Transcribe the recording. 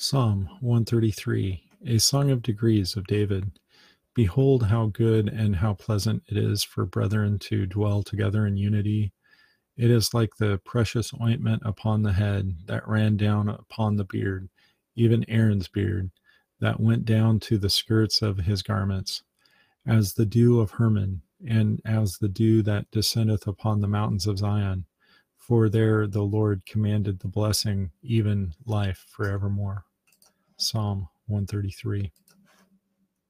Psalm 133, a song of degrees of David. Behold how good and how pleasant it is for brethren to dwell together in unity. It is like the precious ointment upon the head that ran down upon the beard, even Aaron's beard, that went down to the skirts of his garments, as the dew of Hermon, and as the dew that descendeth upon the mountains of Zion. For there the Lord commanded the blessing, even life forevermore. Psalm 133.